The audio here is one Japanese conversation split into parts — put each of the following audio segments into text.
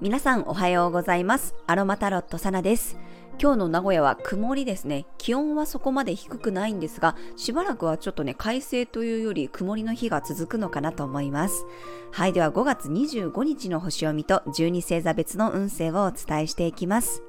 皆さんおはようございます。アロマタロットサナです。今日の名古屋は曇りですね。気温はそこまで低くないんですが、しばらくはちょっとね、快晴というより曇りの日が続くのかなと思います。はい、では5月25日の星読みと12星座別の運勢をお伝えしていきます。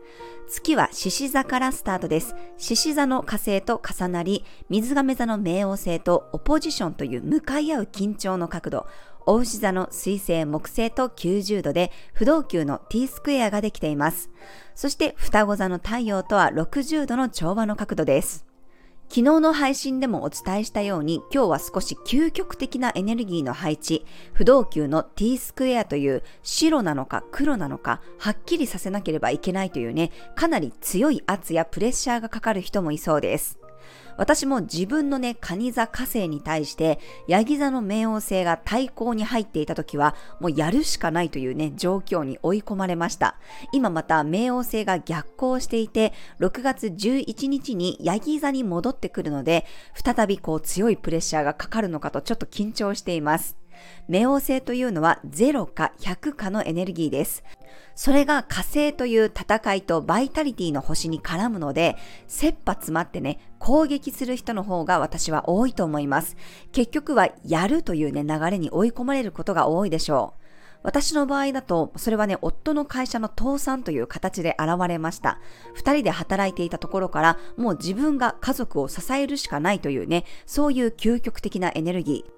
月は獅子座からスタートです。獅子座の火星と重なり、水亀座の冥王星とオポジションという向かい合う緊張の角度、おうし座の水星木星と90度で不動級の T スクエアができています。そして双子座の太陽とは60度の調和の角度です。昨日の配信でもお伝えしたように、今日は少し究極的なエネルギーの配置、不動級の T スクエアという白なのか黒なのかはっきりさせなければいけないというね、かなり強い圧やプレッシャーがかかる人もいそうです。私も自分のね、蟹座火星に対してヤギ座の冥王星が対抗に入っていた時は、もうやるしかないというね、状況に追い込まれました。今また冥王星が逆行していて、6月11日にヤギ座に戻ってくるので、再びこう強いプレッシャーがかかるのかとちょっと緊張しています。冥王星というのは0か100かのエネルギーです。それが火星という戦いとバイタリティの星に絡むので、切羽詰まってね、攻撃する人の方が私は多いと思います。結局はやるというね、流れに追い込まれることが多いでしょう。私の場合だと、それはね、夫の会社の倒産という形で現れました。2人で働いていたところから、もう自分が家族を支えるしかないというね、そういう究極的なエネルギー。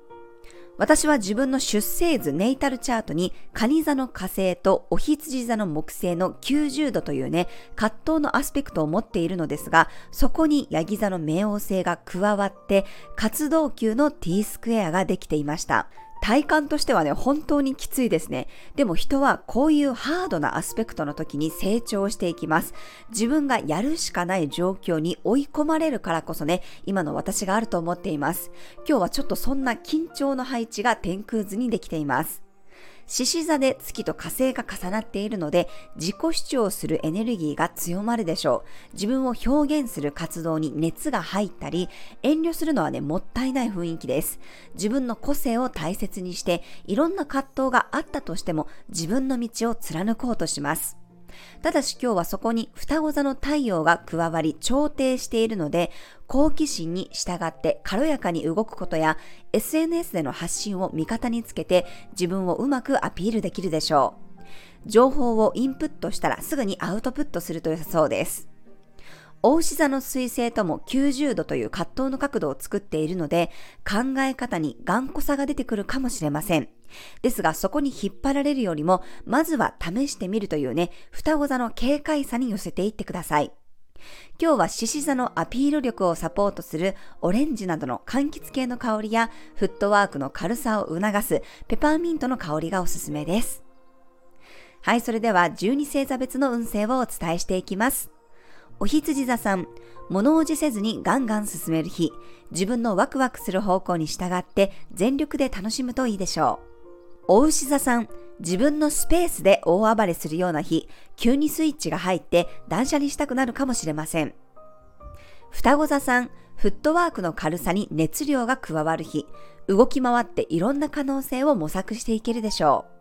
私は自分の出生図ネイタルチャートに蟹座の火星とお羊座の木星の90度というね、葛藤のアスペクトを持っているのですが、そこにヤギ座の冥王星が加わって活動級の T スクエアができていました。体感としてはね、本当にきついですね。でも人はこういうハードなアスペクトの時に成長していきます。自分がやるしかない状況に追い込まれるからこそね、今の私があると思っています。今日はちょっとそんな緊張の配置が天空図にできています。獅子座で月と火星が重なっているので、自己主張するエネルギーが強まるでしょう。自分を表現する活動に熱が入ったり、遠慮するのはね、もったいない雰囲気です。自分の個性を大切にして、いろんな葛藤があったとしても自分の道を貫こうとします。ただし今日はそこに双子座の太陽が加わり調停しているので、好奇心に従って軽やかに動くことや、 SNS での発信を味方につけて自分をうまくアピールできるでしょう。情報をインプットしたらすぐにアウトプットすると良さそうです。牡牛座の水星とも90度という葛藤の角度を作っているので、考え方に頑固さが出てくるかもしれません。ですがそこに引っ張られるよりも、まずは試してみるというね、双子座の軽快さに寄せていってください。今日は獅子座のアピール力をサポートするオレンジなどの柑橘系の香りや、フットワークの軽さを促すペパーミントの香りがおすすめです。はい、それでは12星座別の運勢をお伝えしていきます。お羊座さん、物おじせずにガンガン進める日、自分のワクワクする方向に従って全力で楽しむといいでしょう。おうし座さん、自分のスペースで大暴れするような日、急にスイッチが入って断捨離したくなるかもしれません。双子座さん、フットワークの軽さに熱量が加わる日、動き回っていろんな可能性を模索していけるでしょう。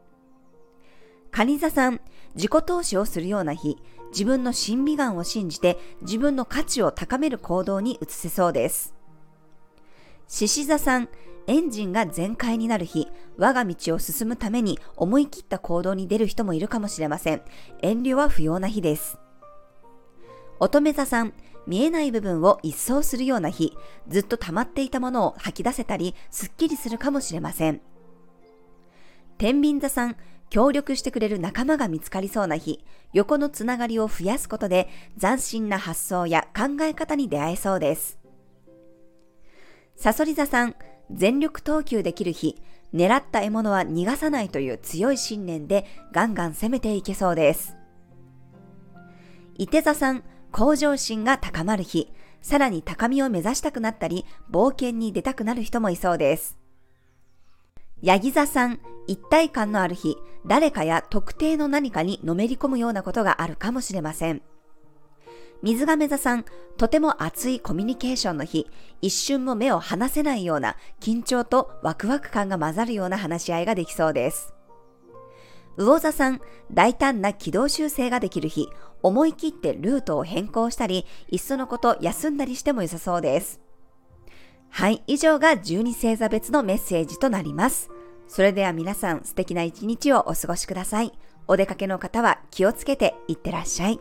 蟹座さん、自己投資をするような日、自分の審美眼を信じて自分の価値を高める行動に移せそうです。獅子座さん、エンジンが全開になる日、我が道を進むために思い切った行動に出る人もいるかもしれません。遠慮は不要な日です。乙女座さん、見えない部分を一掃するような日、ずっと溜まっていたものを吐き出せたり、すっきりするかもしれません。天秤座さん、協力してくれる仲間が見つかりそうな日、横のつながりを増やすことで斬新な発想や考え方に出会えそうです。蠍座さん、全力投球できる日、狙った獲物は逃がさないという強い信念でガンガン攻めていけそうです。射手座さん、向上心が高まる日、さらに高みを目指したくなったり、冒険に出たくなる人もいそうです。ヤギ座さん、一体感のある日、誰かや特定の何かにのめり込むようなことがあるかもしれません。水亀座さん、とても熱いコミュニケーションの日、一瞬も目を離せないような緊張とワクワク感が混ざるような話し合いができそうです。魚座さん、大胆な軌道修正ができる日、思い切ってルートを変更したり、いっそのこと休んだりしても良さそうです。はい、以上が12星座別のメッセージとなります。それでは皆さん、素敵な一日をお過ごしください。お出かけの方は気をつけていってらっしゃい。